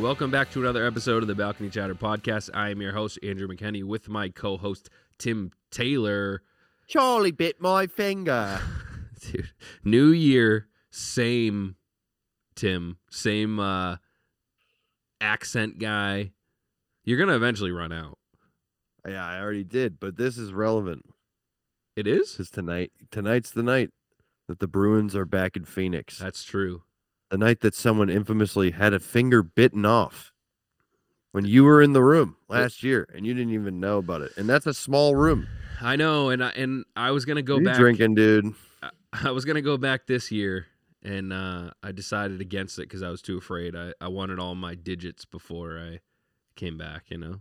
and welcome back to another episode of the Balcony Chatter Podcast. I am your host, Andrew McKenney, with my co-host, Tim Taylor. Charlie bit my finger. Dude, new year, same Tim, same accent guy. You're going to eventually run out. Yeah, I already did, but this is relevant. It is? Because tonight's the night that the Bruins are back in Phoenix. That's true. The night that someone infamously had a finger bitten off when you were in the room last year and you didn't even know about it. And that's a small room. I know. And I was going to go back drinking, dude. I was going to go back this year and I decided against it because I was too afraid. I wanted all my digits before I came back, you know,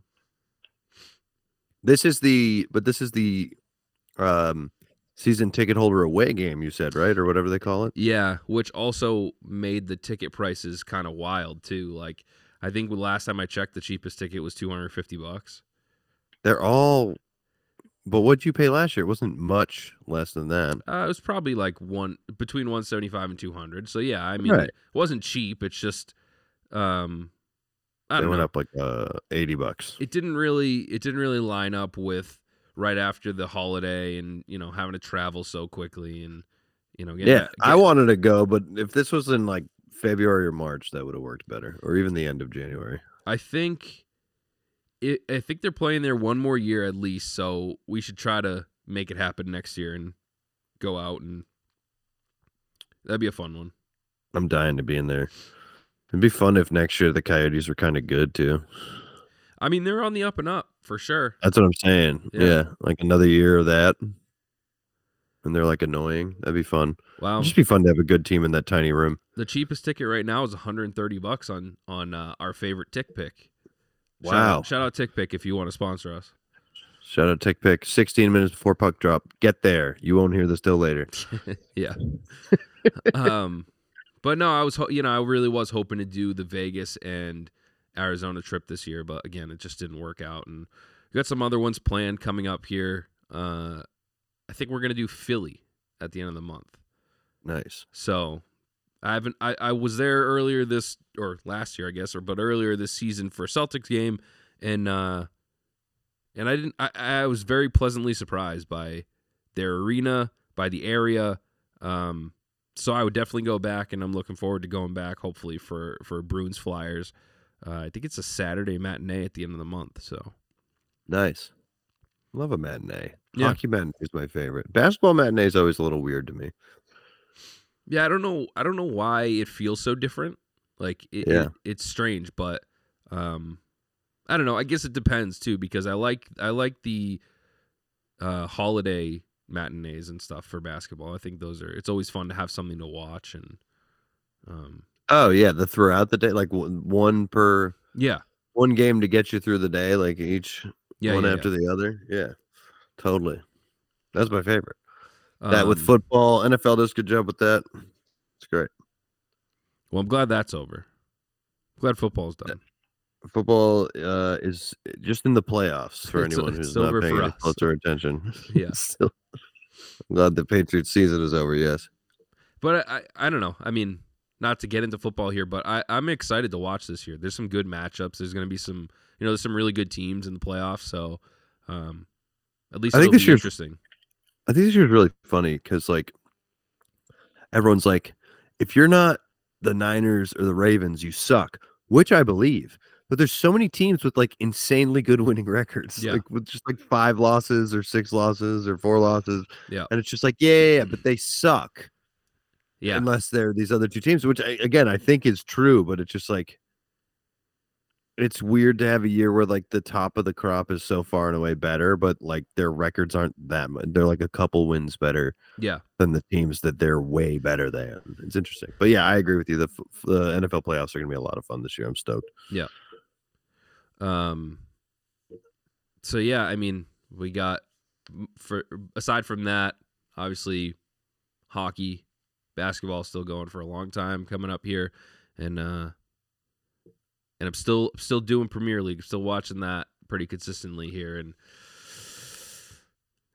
this is the season ticket holder away game, you said, right? Or whatever they call it. Yeah, which also made the ticket prices kind of wild, too. Like, I think last time I checked, the cheapest ticket was $250. They're all... But what'd you pay last year? It wasn't much less than that. It was probably like between $175 and $200. So, yeah, I mean, right. It wasn't cheap. It's just... They went up like $80. It didn't really line up with... right after the holiday and, you know, having to travel so quickly and, you know. I wanted to go, but if this was in like February or March, that would have worked better, or even the end of January. I think they're playing there one more year at least, so we should try to make it happen next year and go out, and that'd be a fun one. I'm dying to be in there. It'd be fun if next year the Coyotes were kind of good too. I mean, they're on the up and up for sure. That's what I'm saying. Yeah. Like another year of that. And they're like annoying. That'd be fun. Wow. It'd just be fun to have a good team in that tiny room. The cheapest ticket right now is $130 on our favorite TickPick. Wow. Shout out TickPick if you want to sponsor us. Shout out TickPick. 16 minutes before puck drop. Get there. You won't hear this till later. Yeah. But no, I really was hoping to do the Vegas and Arizona trip this year, but again, it just didn't work out, and we got some other ones planned coming up here. I think we're gonna do Philly at the end of the month. Nice. So I was there earlier this season for a Celtics game, and I was very pleasantly surprised by their arena, by the area. So I would definitely go back, and I'm looking forward to going back, hopefully for Bruins Flyers. I think it's a Saturday matinee at the end of the month. So nice. Love a matinee. Yeah. Hockey matinee is my favorite. Basketball matinee is always a little weird to me. Yeah, I don't know why it feels so different. Like it's strange, but I don't know. I guess it depends too, because I like the holiday matinees and stuff for basketball. I think those are. It's always fun to have something to watch and. Oh yeah, the throughout the day, like one game to get you through the day, like each the other. Yeah, totally. That's my favorite. That with football, NFL does a good job with that. It's great. Well, I'm glad that's over. I'm glad football's done. Football is just in the playoffs for anyone who's not paying closer attention. Yeah, I'm glad the Patriots season is over. Yes, but I don't know. I mean. Not to get into football here, but I'm excited to watch this year. There's some good matchups. There's going to be some, you know, there's some really good teams in the playoffs. So at least it'll be interesting. I think this year's really funny because, like, everyone's like, if you're not the Niners or the Ravens, you suck, which I believe. But there's so many teams with, like, insanely good winning records, like with just, like, 5 losses or 6 losses or 4 losses. Yeah. And it's just like, yeah, but they suck. Yeah, unless they're these other two teams, which I think is true, but it's just like it's weird to have a year where like the top of the crop is so far and away better, but like their records aren't that much. They're like a couple wins better, than the teams that they're way better than. It's interesting, but yeah, I agree with you. The NFL playoffs are going to be a lot of fun this year. I'm stoked. Yeah. So yeah, I mean, we got aside from that, obviously, hockey. Basketball still going for a long time coming up here, and I'm still doing Premier League. I'm still watching that pretty consistently here, and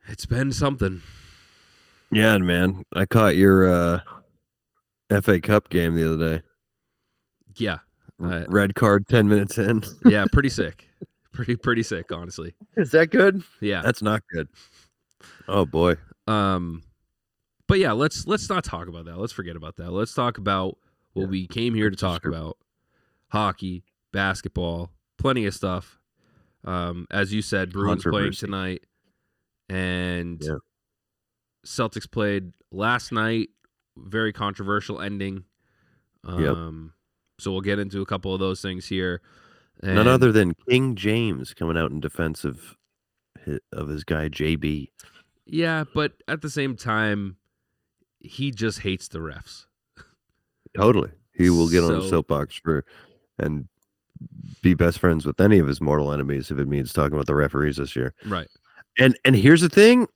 it's been something. Yeah, man, I caught your FA Cup game the other day. Yeah, Red card 10 minutes in. Yeah, pretty sick. Pretty sick, honestly. Is that good? Yeah. That's not good. Oh boy. But yeah, let's not talk about that. Let's forget about that. Let's talk about what we came here to talk about. Hockey, basketball, plenty of stuff. As you said, Bruins playing tonight and Celtics played last night. Very controversial ending. So we'll get into a couple of those things here. And none other than King James coming out in defense of his guy JB. Yeah, but at the same time, he just hates the refs. Totally. He will get on the soapbox and be best friends with any of his mortal enemies if it means talking about the referees this year. Right. And here's the thing.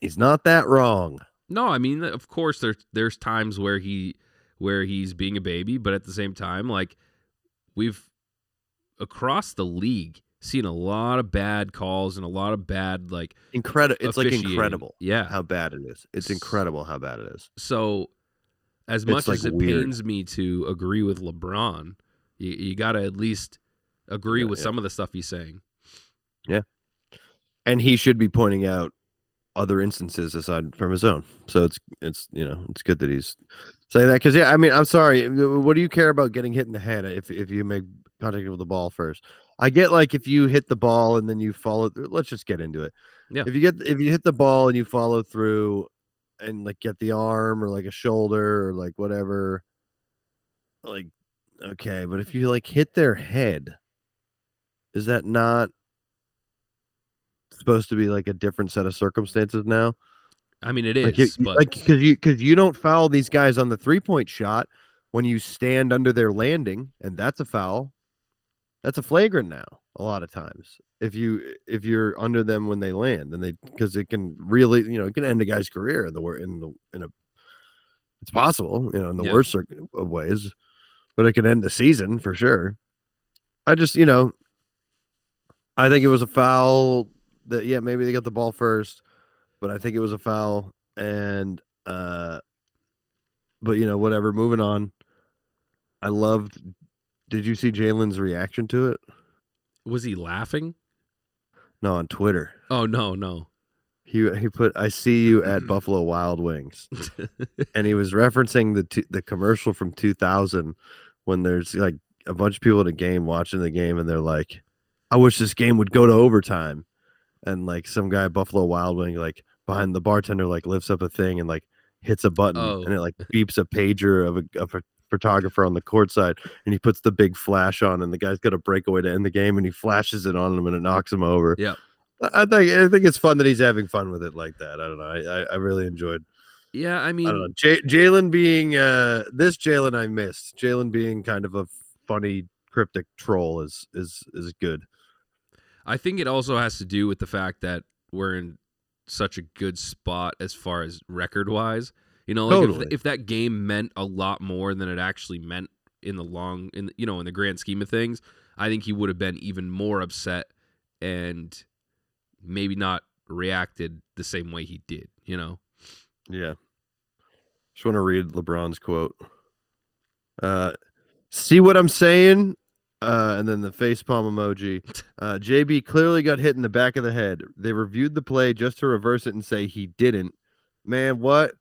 He's not that wrong. No, I mean, of course, there's times where he's being a baby, but at the same time, like, we've across the league seen a lot of bad calls and a lot of bad, like, incredible. Yeah. How bad it is. It's incredible how bad it is. So as much as it pains me to agree with LeBron, you got to at least agree with some of the stuff he's saying. Yeah. And he should be pointing out other instances aside from his own. So it's good that he's saying that. Cause I mean, I'm sorry. What do you care about getting hit in the head? If you make contact with the ball first, I get, like, if you hit the ball and then you follow through, let's just get into it. Yeah. If you hit the ball and you follow through and, like, get the arm or, like, a shoulder or, like, whatever, like, okay. But if you, like, hit their head, is that not supposed to be, like, a different set of circumstances now? I mean, it is, because you don't foul these guys on the 3-point shot when you stand under their landing, and that's a foul. That's a flagrant now. A lot of times, if you're under them when they land, and because it can really, it can end a guy's career it's possible, in the worst of ways, but it can end the season for sure. I just, I think it was a foul. That maybe they got the ball first, but I think it was a foul, and but whatever. Moving on. I loved. Did you see Jalen's reaction to it? Was he laughing? No, on Twitter. Oh no. He put, "I see you at Buffalo Wild Wings," and he was referencing the commercial from 2000 when there's, like, a bunch of people at a game watching the game, and they're like, "I wish this game would go to overtime." And, like, some guy at Buffalo Wild Wing, like, behind the bartender, like, lifts up a thing and, like, hits a button, and it, like, beeps a pager of a photographer on the court side, and he puts the big flash on, and the guy's got a breakaway to end the game, and he flashes it on him, and it knocks him over. Yeah, I think it's fun that he's having fun with it like that. I don't know. I really enjoyed. Yeah, I mean, I don't know. Jalen being this Jalen I missed. Jalen being kind of a funny cryptic troll is good. I think it also has to do with the fact that we're in such a good spot as far as record-wise. Totally. If that game meant a lot more than it actually meant in the in the grand scheme of things, I think he would have been even more upset and maybe not reacted the same way he did. Yeah. Just want to read LeBron's quote. See what I'm saying? And then the facepalm emoji. JB clearly got hit in the back of the head. They reviewed the play just to reverse it and say he didn't. Man, what?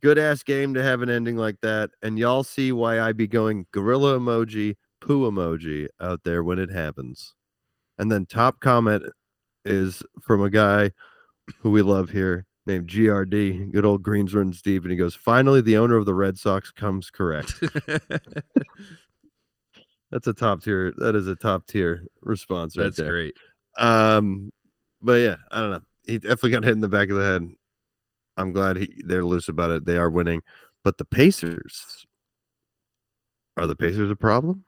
Good-ass game to have an ending like that. And y'all see why I be going gorilla emoji, poo emoji out there when it happens. And then top comment is from a guy who we love here named GRD, good old Greensrun Steve. And he goes, "Finally, the owner of the Red Sox comes correct." That's a top tier. That is a top tier response right there. That's great. But yeah, I don't know. He definitely got hit in the back of the head. I'm glad they're loose about it. They are winning. But the Pacers. Are the Pacers a problem?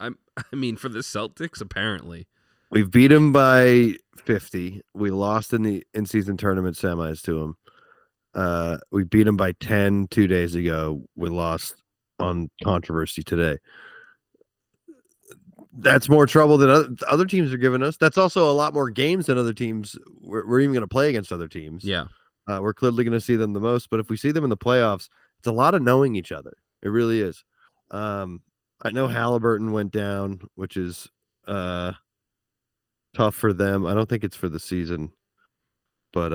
I mean, for the Celtics, apparently. We beat them by 50. We lost in the in-season tournament semis to them. We beat them by 10 2 days ago. We lost on controversy today. That's more trouble than other teams are giving us. That's also a lot more games than other teams. We're even going to play against other teams. Yeah. We're clearly going to see them the most, but if we see them in the playoffs, it's a lot of knowing each other. It really is. I know Halliburton went down, which is tough for them. I don't think it's for the season, but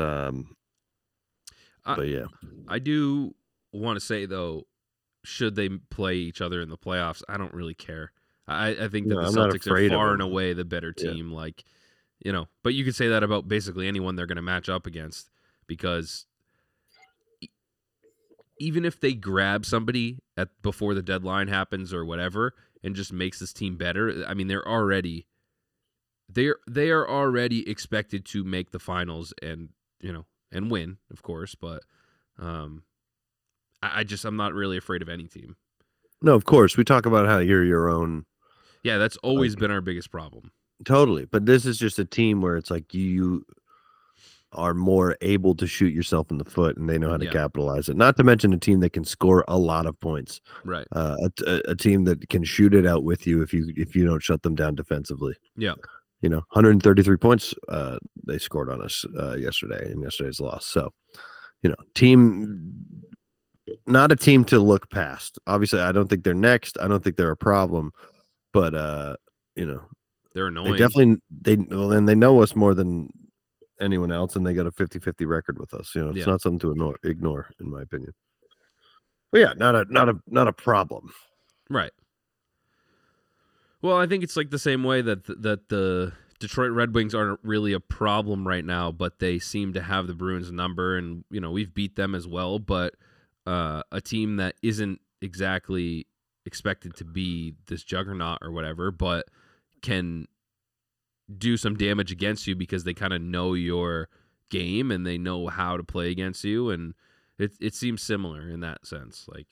yeah. I do want to say, though, should they play each other in the playoffs? I don't really care. I think that the Celtics are far and away the better team. Yeah. Like, you know, but you could say that about basically anyone they're going to match up against, because even if they grab somebody before the deadline happens or whatever, and just makes this team better, I mean, they are already expected to make the finals and, you know, and win, of course. But I'm not really afraid of any team. No, of course. We talk about how you're your own. Yeah, that's always been our biggest problem. Totally. But this is just a team where it's like you are more able to shoot yourself in the foot, and they know how to capitalize it. Not to mention a team that can score a lot of points. Right. A team that can shoot it out with you if you don't shut them down defensively. Yeah. You know, 133 points they scored on us yesterday in yesterday's loss. So, you know, not a team to look past. Obviously, I don't think they're next. I don't think they're a problem, but you know, they're annoying. They know us more than anyone else, and they got a 50-50 record with us. You know, it's not something to ignore, in my opinion. But yeah, not a problem, right? Well, I think it's like the same way that the Detroit Red Wings aren't really a problem right now, but they seem to have the Bruins number, and you know, we've beat them as well, but. A team that isn't exactly expected to be this juggernaut or whatever, but can do some damage against you because they kind of know your game and they know how to play against you. And it seems similar in that sense. Like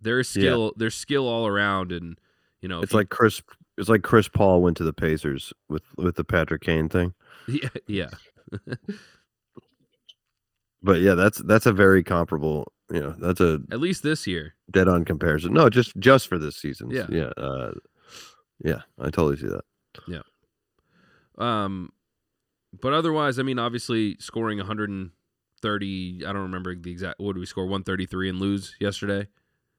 there's skill all around, and you know, it's like Chris Paul went to the Pacers with the Patrick Kane thing. Yeah. But yeah, that's a very comparable, you know, that's a, at least this year, dead on comparison. No, just for this season. Yeah. Yeah. Yeah. I totally see that. Yeah. But otherwise, I mean, obviously scoring 130, I don't remember the exact, what did we score? 133 and lose yesterday.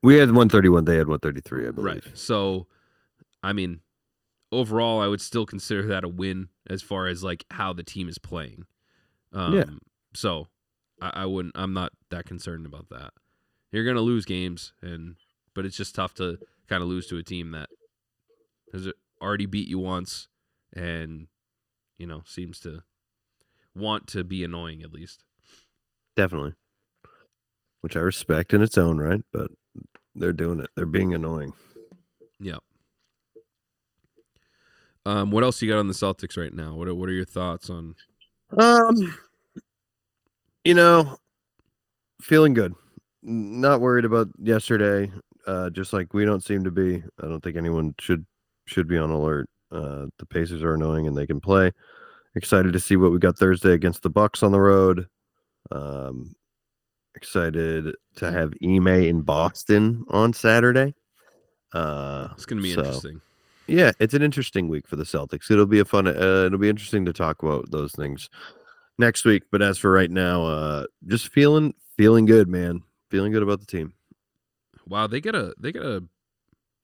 We had 131. They had 133, I believe. Right. So, I mean, overall, I would still consider that a win as far as like how the team is playing. So. I'm not that concerned about that. You're gonna lose games, but it's just tough to kind of lose to a team that has already beat you once, and you know, seems to want to be annoying at least. Definitely, which I respect in its own right, but they're doing it. They're being annoying. Yeah. What else you got on the Celtics right now? What are your thoughts on? You know, feeling good. Not worried about yesterday. Just like we don't seem to be. I don't think anyone should be on alert. The Pacers are annoying and they can play. Excited to see what we got Thursday against the Bucks on the road. Excited to have Ime in Boston on Saturday. It's going to be interesting. Yeah, it's an interesting week for the Celtics. It'll be it'll be interesting to talk about those things next week, but as for right now, just feeling good, man. Feeling good about the team. Wow, they got a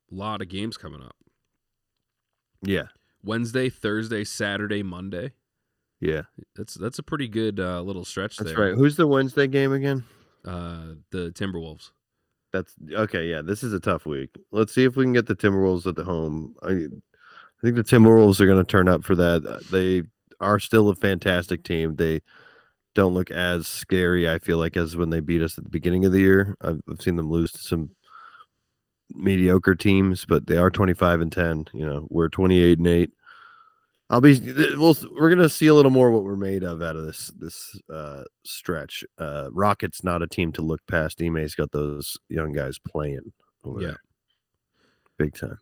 lot of games coming up. Yeah, Wednesday, Thursday, Saturday, Monday. Yeah, that's a pretty good little stretch there. That's right. Who's the Wednesday game again? The Timberwolves. That's okay. Yeah, this is a tough week. Let's see if we can get the Timberwolves at the home. I think the Timberwolves are going to turn up for that. They are still a fantastic team. They don't look as scary, I feel like, as when they beat us at the beginning of the year. I've seen them lose to some mediocre teams, but they are 25-10. You know, we're 28-8. We're gonna see a little more what we're made of out of this stretch. Rocket's not a team to look past. Ime's got those young guys playing over there. Big time.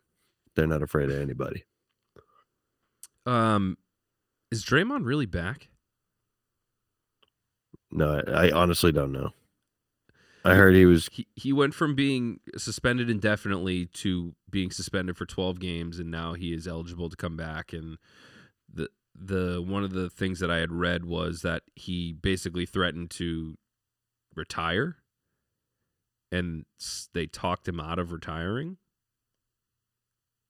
They're not afraid of anybody. Is Draymond really back? No, I honestly don't know. I heard he was... He went from being suspended indefinitely to being suspended for 12 games, and now he is eligible to come back. And the one of the things that I had read was that he basically threatened to retire. and they talked him out of retiring.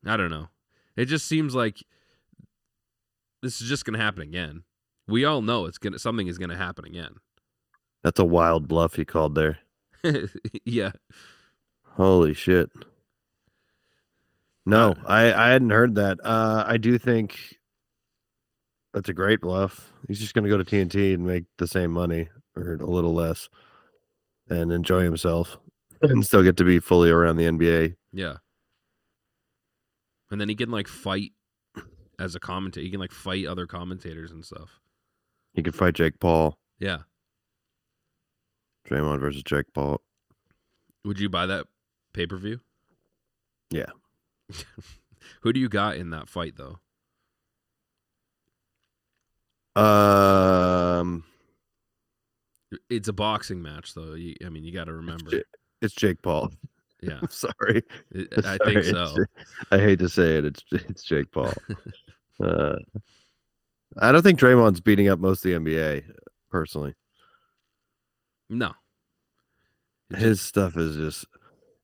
I don't know. It just seems like this is just going to happen again. We all know it's gonna something is going to happen again. That's a wild bluff he called there. Yeah. Holy shit. No, I hadn't heard that. I do think that's a great bluff. He's just going to go to TNT and make the same money or a little less and enjoy himself and still get to be fully around the NBA. Yeah. And then he can like fight as a commentator. He can like fight other commentators and stuff. He could fight Jake Paul. Yeah. Draymond versus Jake Paul. Would you buy that pay-per-view? Yeah. Who do you got in that fight, though? It's a boxing match, though. I mean, you got to remember. It's Jake Paul. Yeah. I'm sorry. I think so. I hate to say it. It's Jake Paul. I don't think Draymond's beating up most of the NBA, personally. No. His stuff is just...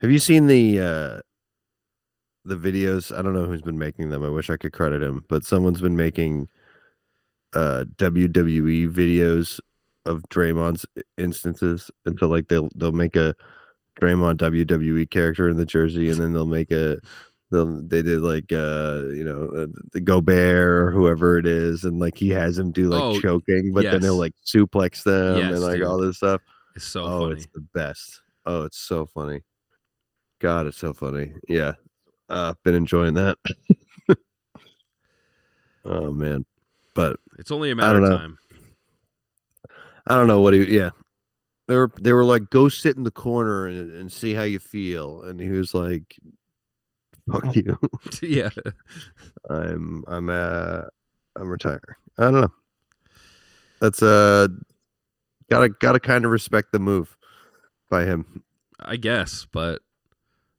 Have you seen the videos? I don't know who's been making them. I wish I could credit him, but someone's been making WWE videos of Draymond's instances, and so like they'll make a Draymond WWE character in the jersey, and then they'll make the Gobert or whoever it is, and like he has him do like choking, but yes. Then he'll like suplex them and like dude. All this stuff. It's so funny. It's the best. Oh, it's so funny. God, it's so funny. Yeah. Been enjoying that. Oh man, but it's only a matter of time. I don't know what he. Yeah, they were like, go sit in the corner and see how you feel, and he was like, "Fuck you." Yeah, I'm retiring. I don't know. That's gotta kind of respect the move by him, I guess, but.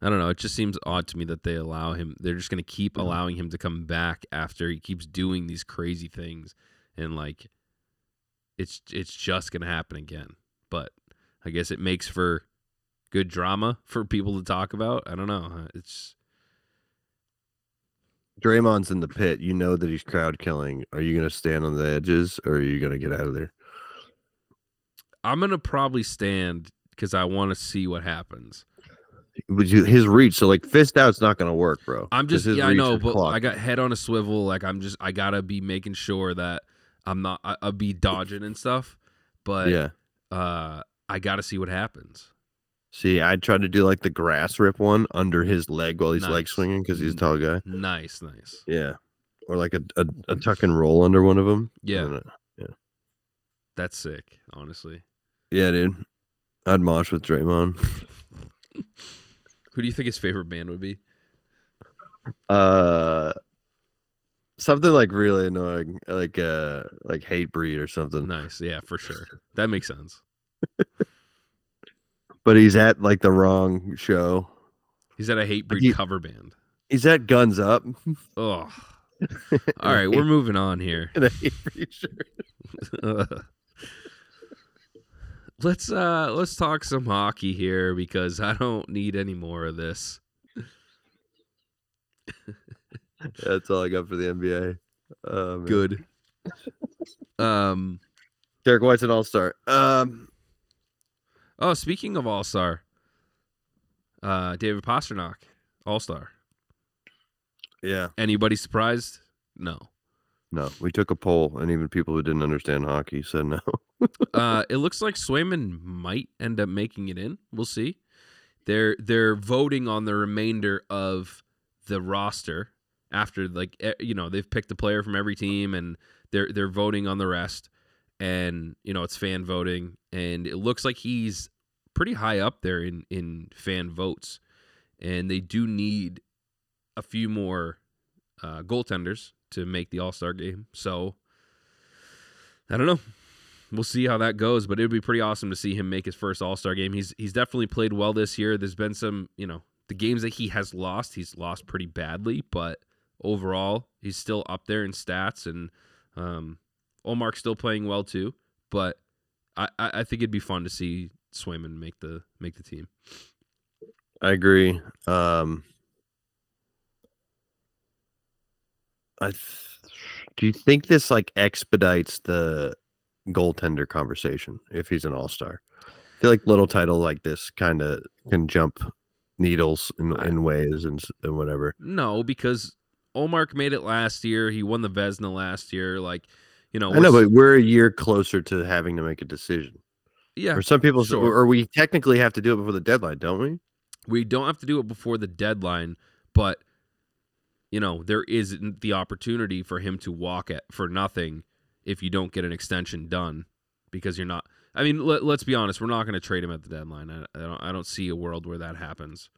I don't know. It just seems odd to me that they allow him. They're just going to keep allowing him to come back after he keeps doing these crazy things. And, like, it's just going to happen again. But I guess it makes for good drama for people to talk about. I don't know. It's Draymond's in the pit. You know that he's crowd killing. Are you going to stand on the edges or are you going to get out of there? I'm going to probably stand because I want to see what happens. His reach, so like fist out's not gonna work, bro. I'm just I know, but clock. I got head on a swivel. Like I gotta be making sure that I'm not. I'll be dodging and stuff, but yeah, I gotta see what happens. See, I tried to do like the grass rip one under his leg while he's leg swinging because he's a tall guy. Nice. Yeah, or like a tuck and roll under one of them. Yeah. That's sick, honestly. Yeah, dude, I'd mosh with Draymond. Who do you think his favorite band would be? Something like really annoying, like Hatebreed or something. Nice, yeah, for sure. That makes sense. But he's at like the wrong show. He's at a Hatebreed cover band. He's at Guns Up. Oh, all right, we're moving on here. In a Hatebreed shirt. Let's talk some hockey here because I don't need any more of this. That's all I got for the NBA. Good. Derek White's an all-star. Oh, speaking of all-star, David Pastrnak, all-star. Yeah. Anybody surprised? No. No, we took a poll, and even people who didn't understand hockey said no. It looks like Swayman might end up making it in. We'll see. They're voting on the remainder of the roster after, like, you know, they've picked a player from every team, and they're voting on the rest. And, you know, it's fan voting, and it looks like he's pretty high up there in fan votes. And they do need a few more goaltenders to make the All-Star game. So, I don't know. We'll see how that goes, but it would be pretty awesome to see him make his first All-Star game. He's definitely played well this year. There's been some, you know, the games that he has lost, he's lost pretty badly, but overall, he's still up there in stats, and Ullmark's still playing well too, but I think it'd be fun to see Swayman make the team. I agree. Do you think this like expedites the goaltender conversation if he's an all-star? I feel like little title like this kind of can jump needles in ways and whatever. No, because Ullmark made it last year. He won the Vezina last year. Like, you know, I know, but we're a year closer to having to make a decision. Yeah. Or some people, sure. Or we technically have to do it before the deadline, don't we? We don't have to do it before the deadline, but you know, there isn't the opportunity for him to walk at for nothing if you don't get an extension done, because you're not. I mean, let's be honest, we're not going to trade him at the deadline. I don't see a world where that happens.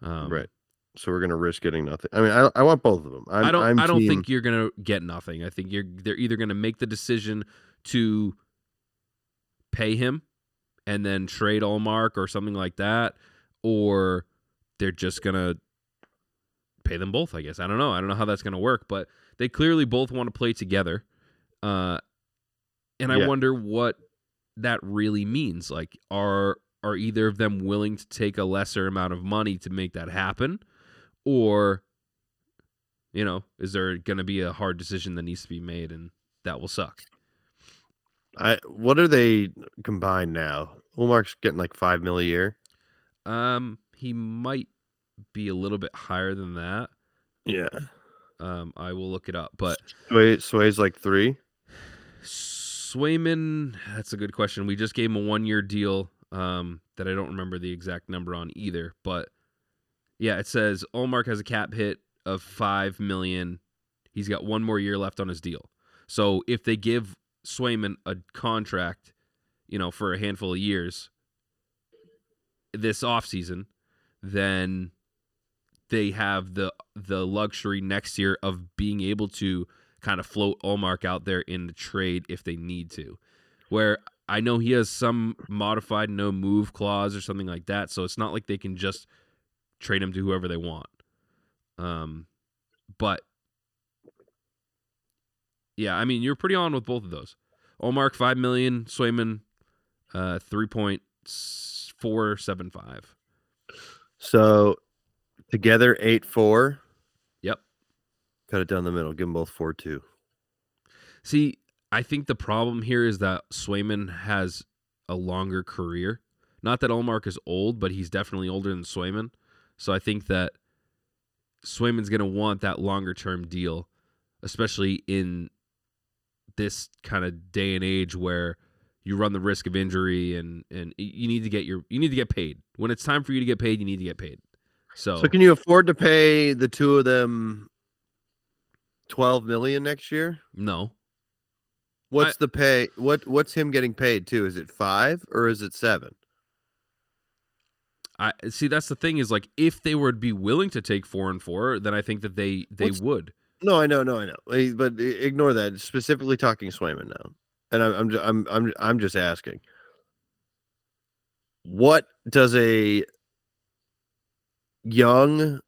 Right. So we're going to risk getting nothing. I mean, I want both of them. I don't think you're going to get nothing. I think they're either going to make the decision to pay him and then trade Ullmark or something like that, or they're just going to pay them both, I guess. I don't know. I don't know how that's going to work, but they clearly both want to play together. And I wonder what that really means. Like, are either of them willing to take a lesser amount of money to make that happen? Or, you know, is there going to be a hard decision that needs to be made, and that will suck? What are they combined now? Ullmark's getting like $5 million a year. He might be a little bit higher than that. Yeah. I will look it up, but Sway's like 3. Swayman, that's a good question. We just gave him a 1-year deal that I don't remember the exact number on either, but yeah, it says Ullmark has a cap hit of $5 million. He's got one more year left on his deal. So if they give Swayman a contract, you know, for a handful of years this offseason, then they have the luxury next year of being able to kind of float Ullmark out there in the trade if they need to, where I know he has some modified no move clause or something like that, so it's not like they can just trade him to whoever they want. But yeah, I mean, you're pretty on with both of those. Ullmark, $5 million. Swayman, 3.475. So together 8.4. Yep. Cut it down the middle. Give them both 4.2. See, I think the problem here is that Swayman has a longer career. Not that Ullmark is old, but he's definitely older than Swayman. So I think that Swayman's going to want that longer term deal, especially in this kind of day and age where you run the risk of injury, and you need to get paid. When it's time for you to get paid, you need to get paid. So can you afford to pay the two of them $12 million next year? No. What's the pay? What's him getting paid to? Is it 5 or is it 7? I see. That's the thing is, like, if they would be willing to take 4 and 4, then I think that they would. No, I know, but ignore that. Specifically talking Swayman now. And I'm just asking, what does a young,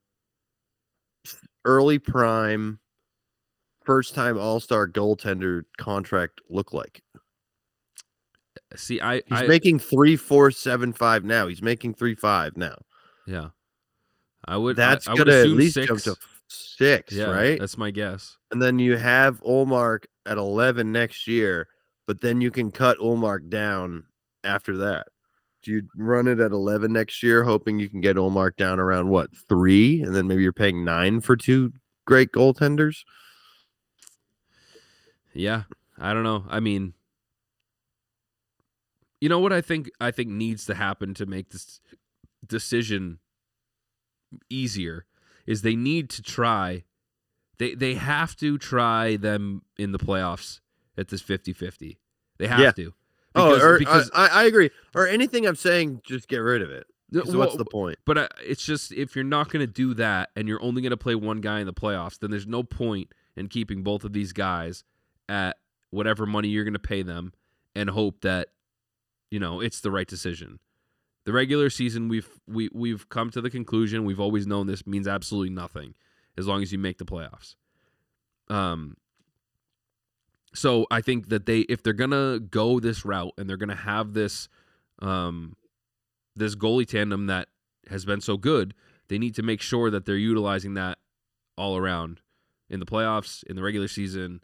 early prime, first-time all-star goaltender contract look like? See, he's making 3.475 now. He's making 3.5 now. Yeah, I would. That's going to at least 6. Jump to 6, yeah, right? That's my guess. And then you have Ullmark at 11 next year. But then you can cut Ullmark down after that. Do you run it at 11 next year, hoping you can get Ullmark down around, 3? And then maybe you're paying 9 for 2 great goaltenders? Yeah, I don't know. I mean, you know what I think needs to happen to make this decision easier is they need to try. They have to try them in the playoffs at this 50-50. They have to. Because I agree. Or anything I'm saying, just get rid of it. Well, what's the point? But it's just, if you're not going to do that and you're only going to play one guy in the playoffs, then there's no point in keeping both of these guys at whatever money you're going to pay them and hope that, you know, it's the right decision. The regular season, we've come to the conclusion, we've always known this means absolutely nothing as long as you make the playoffs. So I think that if they're gonna go this route and they're gonna have this goalie tandem that has been so good, they need to make sure that they're utilizing that all around in the playoffs, in the regular season,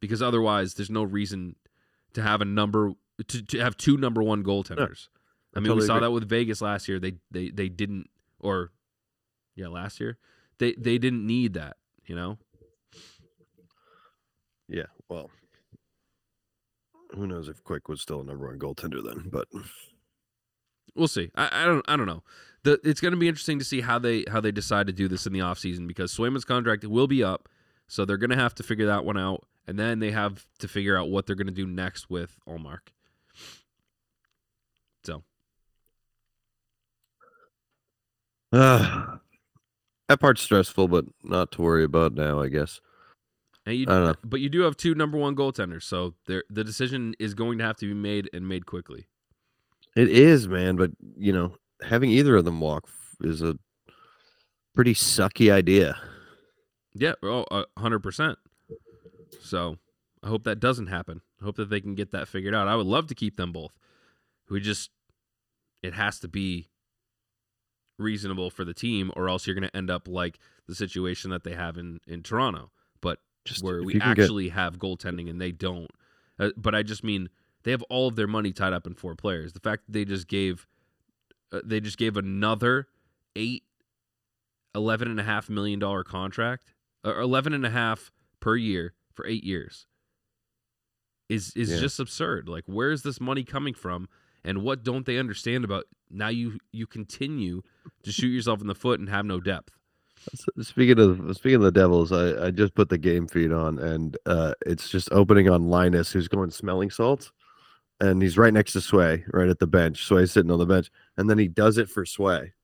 because otherwise there's no reason to have a number to have two number one goaltenders. Yeah, I mean, totally we saw that with Vegas last year. They didn't, or yeah, last year they didn't need that, you know. Yeah, well, who knows if Quick was still a number one goaltender then? But we'll see. I don't know. It's going to be interesting to see how they decide to do this in the offseason, because Swayman's contract will be up, so they're going to have to figure that one out, and then they have to figure out what they're going to do next with Ullmark. So, that part's stressful, but not to worry about now, I guess. And I don't know. But you do have two number one goaltenders, so the decision is going to have to be made, and made quickly. It is, man, but you know, having either of them walk is a pretty sucky idea. Yeah, 100%. So I hope that doesn't happen. I hope that they can get that figured out. I would love to keep them both. It has to be reasonable for the team, or else you're going to end up like the situation that they have in Toronto, but just where we actually have goaltending and they don't. But I just mean they have all of their money tied up in four players. The fact that they just gave another $11.5 million contract, or $11.5 million per year for 8 years, is just absurd. Like, where is this money coming from, and what don't they understand about? Now you continue to shoot yourself in the foot and have no depth. Speaking of the Devils, I just put the game feed on, and it's just opening on Linus, who's going smelling salts. And he's right next to Sway, right at the bench. Sway's sitting on the bench. And then he does it for Sway.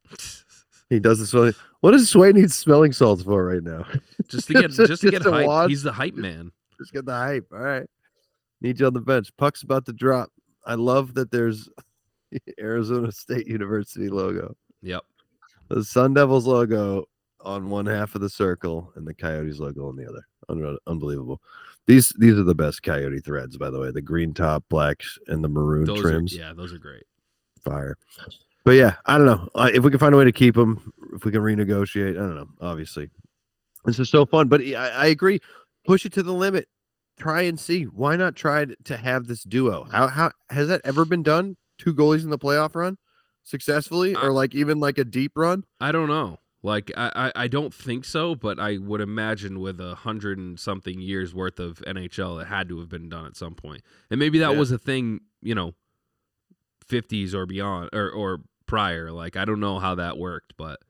He does the Sway. What does Sway need smelling salts for right now? Just to get hype. He's the hype man. Just get the hype. All right. Need you on the bench. Puck's about to drop. I love that there's Arizona State University logo. Yep. The Sun Devils logo on one half of the circle and the Coyotes logo on the other. Unbelievable. These are the best Coyote threads, by the way. The green top, blacks, and the maroon trims. Those are great. Fire. But yeah, I don't know. If we can find a way to keep them, if we can renegotiate, I don't know, obviously. This is so fun. But I agree. Push it to the limit. Try and see. Why not try to have this duo? How has that ever been done? Two goalies in the playoff run successfully? Or even a deep run? I don't know. Like, I don't think so, but I would imagine with 100-something years worth of NHL, it had to have been done at some point. And maybe that was a thing, you know, 50s or beyond, or prior. Like, I don't know how that worked, but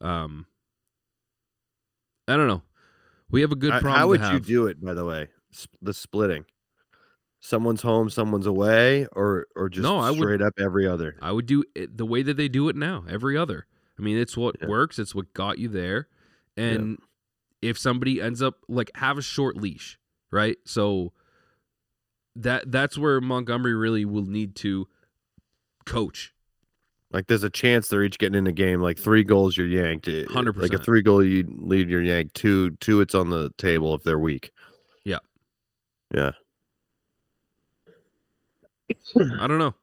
I don't know. We have a good problem. How would you do it, by the way? The splitting. Someone's home, someone's away, or just straight up every other? I would do it the way that they do it now, every other. I mean, it's what works. It's what got you there. And if somebody ends up, like, have a short leash, right? So that's where Montgomery really will need to coach. Like, there's a chance they're each getting in a game. Like, 3 goals, you're yanked. 100%. Like, a 3-goal you lead, you're yanked. 2, it's on the table if they're weak. Yeah. Yeah. I don't know.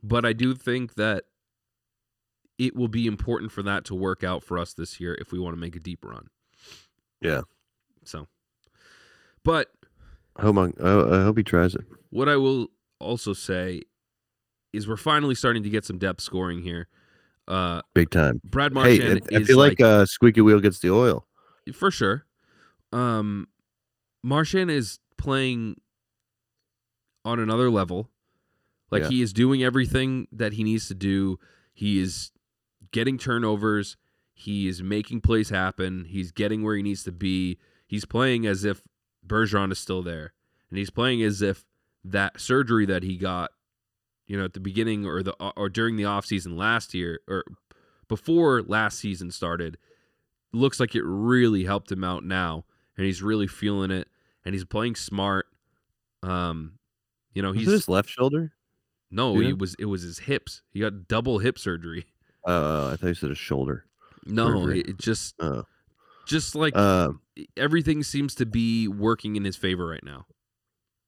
But I do think that it will be important for that to work out for us this year if we want to make a deep run. Yeah. So, but I hope he tries it. What I will also say is we're finally starting to get some depth scoring here. Big time. Brad Marchand I feel like squeaky wheel gets the oil. For sure. Marchand is playing on another level. Like, he is doing everything that he needs to do. He is getting turnovers, he is making plays happen, he's getting where he needs to be, he's playing as if Bergeron is still there, and he's playing as if that surgery that he got, you know, at the beginning or during the offseason last year, or before last season started, looks like it really helped him out now, and he's really feeling it, and he's playing smart. You know, he's his left shoulder. No, yeah. It was his hips. He got double hip surgery. I thought you said his shoulder. No, it just everything seems to be working in his favor right now.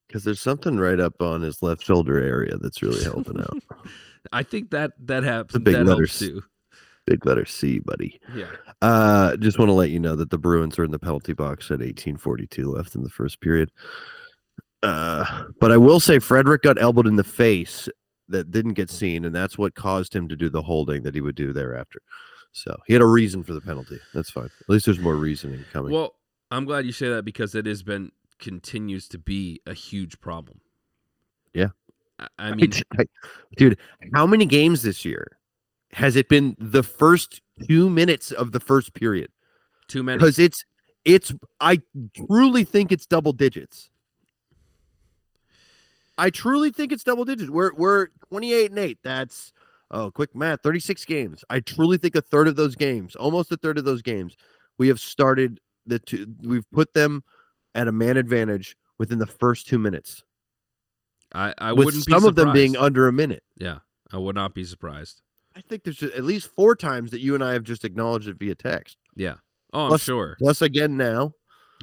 Because there's something right up on his left shoulder area that's really helping out. I think that happens. The big that letters too. Big letter C, buddy. Yeah. Just want to let you know that the Bruins are in the penalty box at 18:42 left in the first period. But I will say Frederick got elbowed in the face that didn't get seen, and that's what caused him to do the holding that he would do thereafter. So he had a reason for the penalty. That's fine. At least there's more reasoning coming. Well, I'm glad you say that because it has been continues to be a huge problem. Yeah. I mean, dude, how many games this year has it been the first 2 minutes of the first period? 2 minutes. Because it's I truly think it's double digits. I truly think it's double digits. We're 28-8. That's quick math, 36 games. I truly think a third of those games, almost a third of those games, we have started we've put them at a man advantage within the first 2 minutes. I wouldn't be surprised. Some of them being under a minute. Yeah, I would not be surprised. I think there's at least four times that you and I have just acknowledged it via text. Yeah. Oh, I'm sure. Plus again now.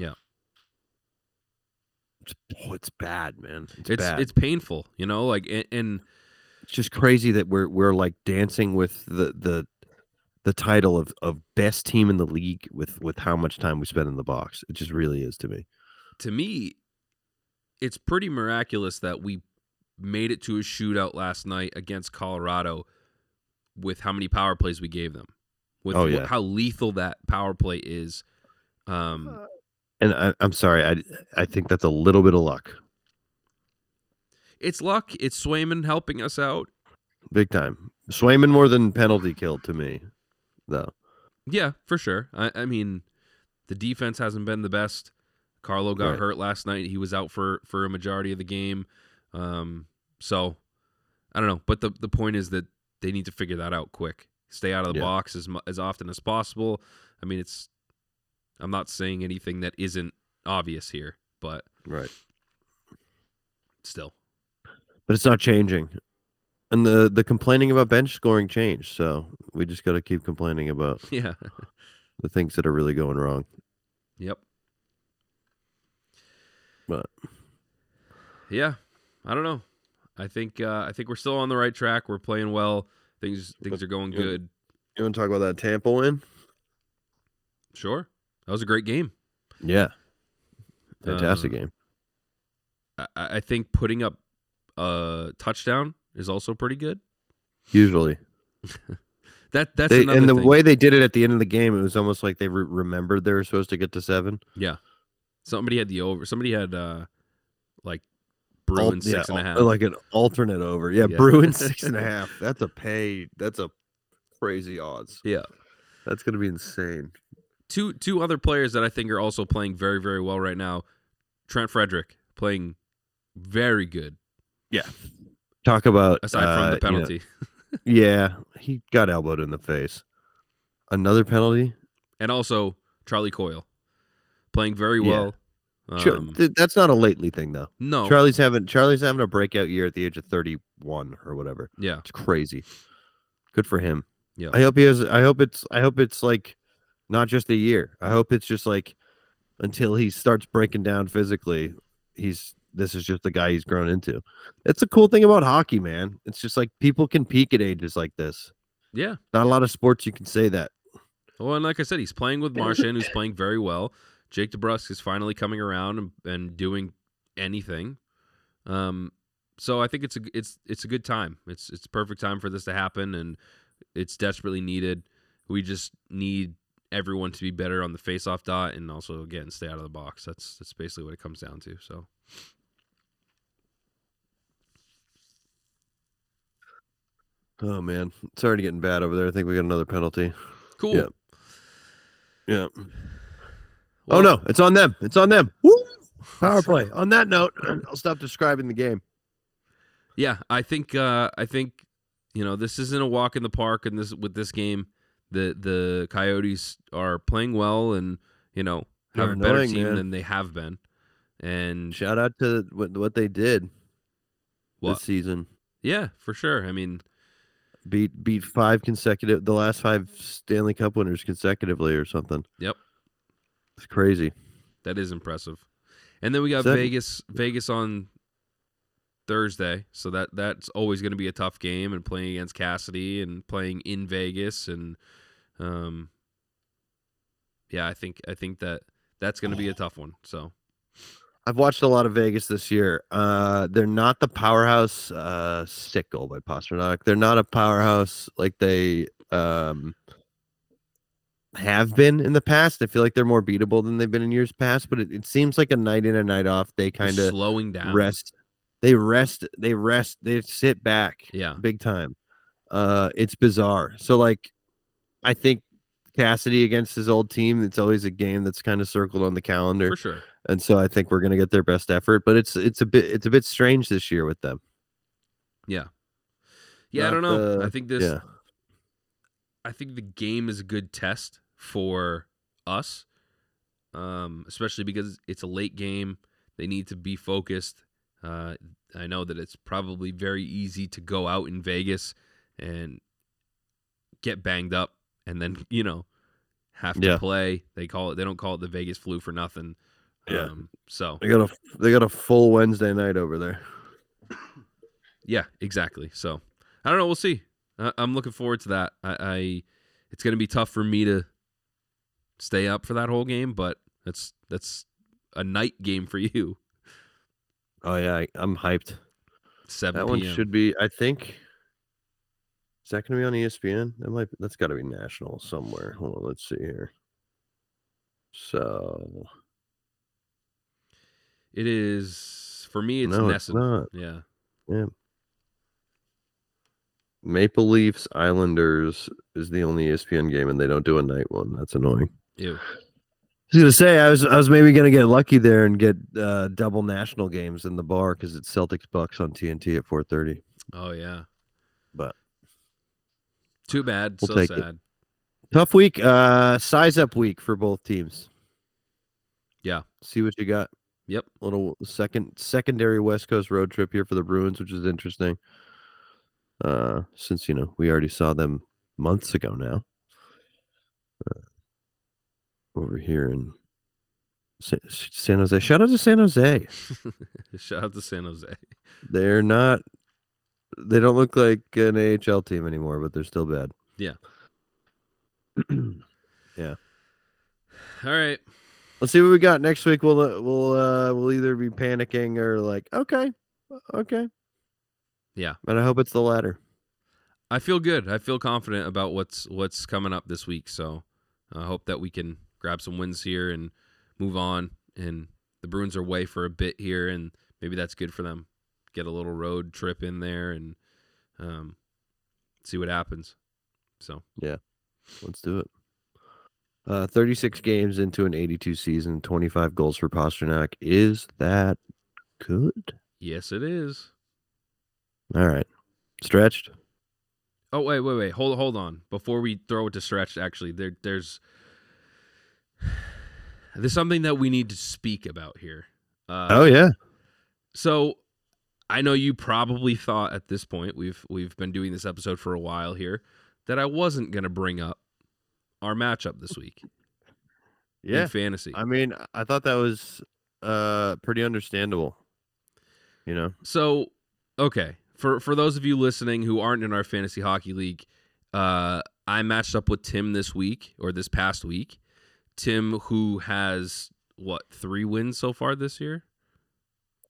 Yeah. It's bad, man. It's painful, you know, like, and it's just crazy that we're like dancing with the title of best team in the league with how much time we spend in the box. It just really is to me. To me, it's pretty miraculous that we made it to a shootout last night against Colorado with how many power plays we gave them, with how lethal that power play is. And I'm sorry, I think that's a little bit of luck. It's luck. It's Swayman helping us out. Big time. Swayman more than penalty kill to me, though. Yeah, for sure. I mean, the defense hasn't been the best. Carlo got hurt last night. He was out for a majority of the game. So, I don't know. But the point is that they need to figure that out quick. Stay out of the box as often as possible. I mean, I'm not saying anything that isn't obvious here, but still. But it's not changing. And the complaining about bench scoring changed, so we just got to keep complaining about the things that are really going wrong. Yep. But yeah, I don't know. I think we're still on the right track. We're playing well. Things are going good. You want to talk about that Tampa win? Sure. That was a great game. Yeah. Fantastic game. I think putting up a touchdown is also pretty good. Usually. that's another thing. And the way they did it at the end of the game, it was almost like they remembered they were supposed to get to 7. Yeah. Somebody had the over. Somebody had like Bruins 6.5. Like an alternate over. Yeah. Bruins 6.5. That's a crazy odds. Yeah. That's going to be insane. Two other players that I think are also playing very, very well right now. Trent Frederick playing very good. Yeah. Talk about... Aside from the penalty. You know, he got elbowed in the face. Another penalty. And also Charlie Coyle playing very well. That's not a lately thing, though. No. Charlie's having a breakout year at the age of 31 or whatever. Yeah. It's crazy. Good for him. Yeah. I hope it's like... Not just a year. I hope it's just like until he starts breaking down physically, this is just the guy he's grown into. That's a cool thing about hockey, man. It's just like people can peak at ages like this. Yeah. Not a lot of sports you can say that. Well, and like I said, he's playing with Marchand, who's playing very well. Jake DeBrusk is finally coming around and doing anything. So I think it's a good time. It's a perfect time for this to happen, and it's desperately needed. We just need everyone to be better on the face-off dot, and also again stay out of the box. That's basically what it comes down to. So, oh man, it's already getting bad over there. I think we got another penalty. Cool. Yeah. Well, oh no, it's on them. Woo! Power play. On that note, I'll stop describing the game. Yeah, I think you know this isn't a walk in the park, and with this game. The Coyotes are playing well and, you know, have a better team than they have been. And shout out to what they did this season. Yeah, for sure. I mean, beat the last 5 Stanley Cup winners consecutively or something. Yep. It's crazy. That is impressive. And then we got Vegas on Thursday, so that's always going to be a tough game, and playing against Cassidy and playing in Vegas, and yeah, I think that's going to be a tough one. So I've watched a lot of Vegas this year. They're not the powerhouse stick goal by Pastrnak. They're not a powerhouse like they have been in the past. I feel like they're more beatable than they've been in years past, but it seems like a night in and night off. They kind of slowing down, rest, they sit back, yeah, big time. It's bizarre. So like, I think Cassidy against his old team, it's always a game that's kind of circled on the calendar for sure. And so I think we're going to get their best effort, but it's a bit strange this year with them. Yeah. Yeah. Not, I don't know. I think this, yeah. I think the game is a good test for us, especially because it's a late game. They need to be focused. I know that it's probably very easy to go out in Vegas and get banged up and then, have to play. They don't call it the Vegas flu for nothing. Yeah. So they got a full Wednesday night over there. Yeah, exactly. So I don't know. We'll see. I'm looking forward to that. It's going to be tough for me to stay up for that whole game, but that's a night game for you. Oh yeah, I'm hyped. 7 That p.m. one should be. I think. Is that going to be on ESPN? That's got to be national somewhere. Hold on, let's see here. So. It is, for me, it's Nesson. Yeah. Yeah. Maple Leafs Islanders is the only ESPN game, and they don't do a night one. That's annoying. Yeah. I was going to say, I was maybe going to get lucky there and get double national games in the bar because it's Celtics Bucks on TNT at 4:30. Oh, yeah. But. Too bad. We'll so sad. It. Tough week. Size up week for both teams. Yeah. See what you got. Yep, little secondary West Coast road trip here for the Bruins, which is interesting. Since we already saw them months ago now, over here in San Jose. Shout out to San Jose. Shout out to San Jose. They're not. They don't look like an AHL team anymore, but they're still bad. Yeah. Yeah. All right. Let's see what we got next week. We'll either be panicking or like, okay. Yeah. But I hope it's the latter. I feel good. I feel confident about what's coming up this week. So I hope that we can grab some wins here and move on. And the Bruins are away for a bit here, and maybe that's good for them. Get a little road trip in there and see what happens. So yeah, let's do it. 36 games into an 82 season, 25 goals for Pastrnak. Is that good? Yes, it is. All right. Stretched? Oh, wait. Hold on. Before we throw it to Stretched, actually, there's something that we need to speak about here. Oh, yeah. So I know you probably thought at this point, we've been doing this episode for a while here, that I wasn't going to bring up our matchup this week. Yeah. In fantasy. I mean, I thought that was pretty understandable. So, okay. For those of you listening who aren't in our fantasy hockey league, I matched up with Tim this past week. Tim, who has, 3 wins so far this year?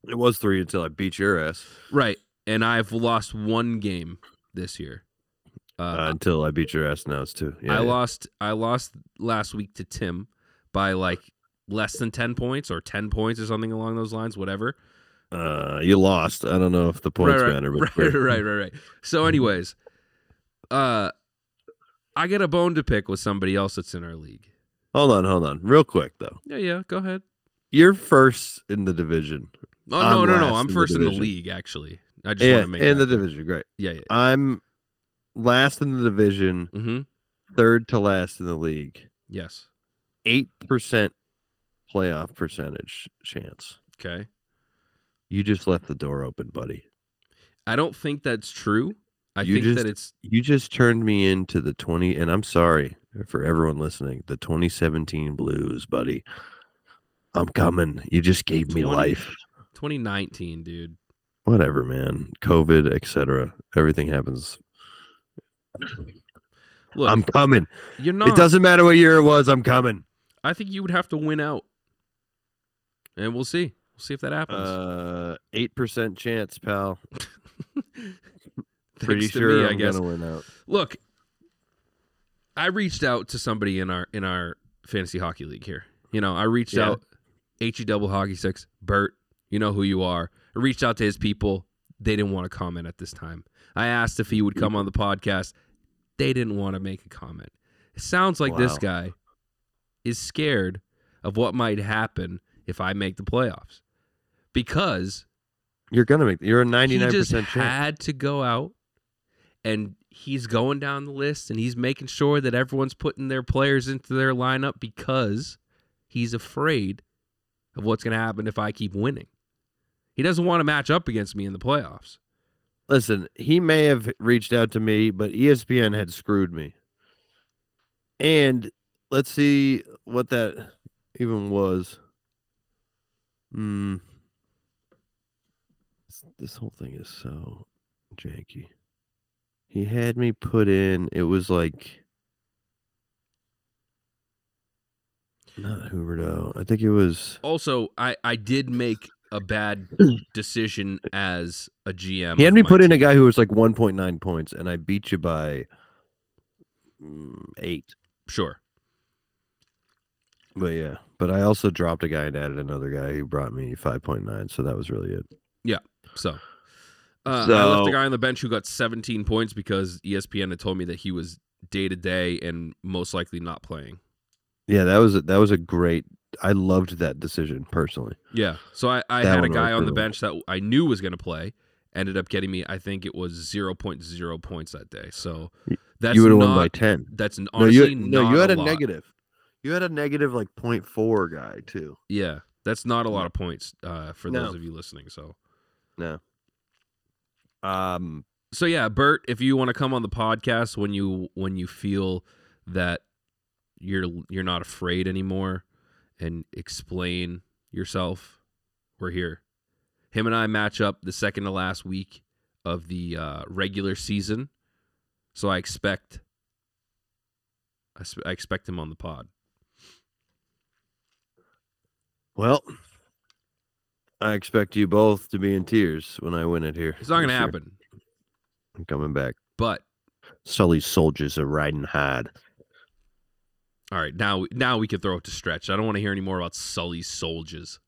It was 3 until I beat your ass. Right. And I've lost 1 game this year. Until I beat your ass, now it's 2. Yeah, lost. I lost last week to Tim by less than 10 points or 10 points or something along those lines. Whatever. You lost. I don't know if the points matter, but right. So, anyways, I get a bone to pick with somebody else that's in our league. Hold on, real quick though. Yeah, go ahead. You're first in the division. Oh no, I'm first in the league actually. I just want to make in the division. Great. Yeah. I'm last in the division, mm-hmm. Third to last in the league. Yes. 8% playoff percentage chance. Okay. You just left the door open, buddy. I don't think that's true. You just turned me into the 20, and I'm sorry for everyone listening, the 2017 Blues, buddy. I'm coming. You just gave me life. 2019, dude. whatever, man. COVID, etc. Everything happens. Look, I'm coming. You're not. It doesn't matter what year it was. I'm coming. I think you would have to win out, and we'll see. We'll see if that happens. 8% chance, pal. Pretty sure me, I guess. Gonna win out. Look, I reached out to somebody in our fantasy hockey league here. You know, I reached out. HE double hockey six, Bert. You know who you are. I reached out to his people. They didn't want to comment at this time. I asked if he would come on the podcast. They didn't want to make a comment. It sounds like this guy is scared of what might happen if I make the playoffs, because you're a 99% chance. He just had to go out, and he's going down the list, and he's making sure that everyone's putting their players into their lineup because he's afraid of what's going to happen if I keep winning. He doesn't want to match up against me in the playoffs. Listen, he may have reached out to me, but ESPN had screwed me. And let's see what that even was. This whole thing is so janky. He had me put in, it was like, not Huberto. I think it was. Also, I did make a bad decision as a GM. He had me put in a guy who was like 1.9 points, and I beat you by 8. Sure. But yeah, but I also dropped a guy and added another guy who brought me 5.9, so that was really it. Yeah, so I left a guy on the bench who got 17 points because ESPN had told me that he was day-to-day and most likely not playing. Yeah, that was a great. I loved that decision personally. Yeah, so I had a guy on the bench that I knew was going to play. Ended up getting me, I think it was 0.0 points that day. So that's you would have won by 10. That's honestly not. No, you had a negative. You had a negative like 0.4 guy too. Yeah, that's not a lot of points for those of you listening. So no. So yeah, Bert, if you want to come on the podcast when you feel that you're not afraid anymore and explain yourself, we're here. Him and I match up the second to last week of the regular season, so I expect him on the pod. Well, I expect you both to be in tears when I win it here. It's not going to happen. I'm coming back. But Sully's soldiers are riding hard. All right, now we can throw it to Stretch. I don't want to hear any more about Sully's soldiers.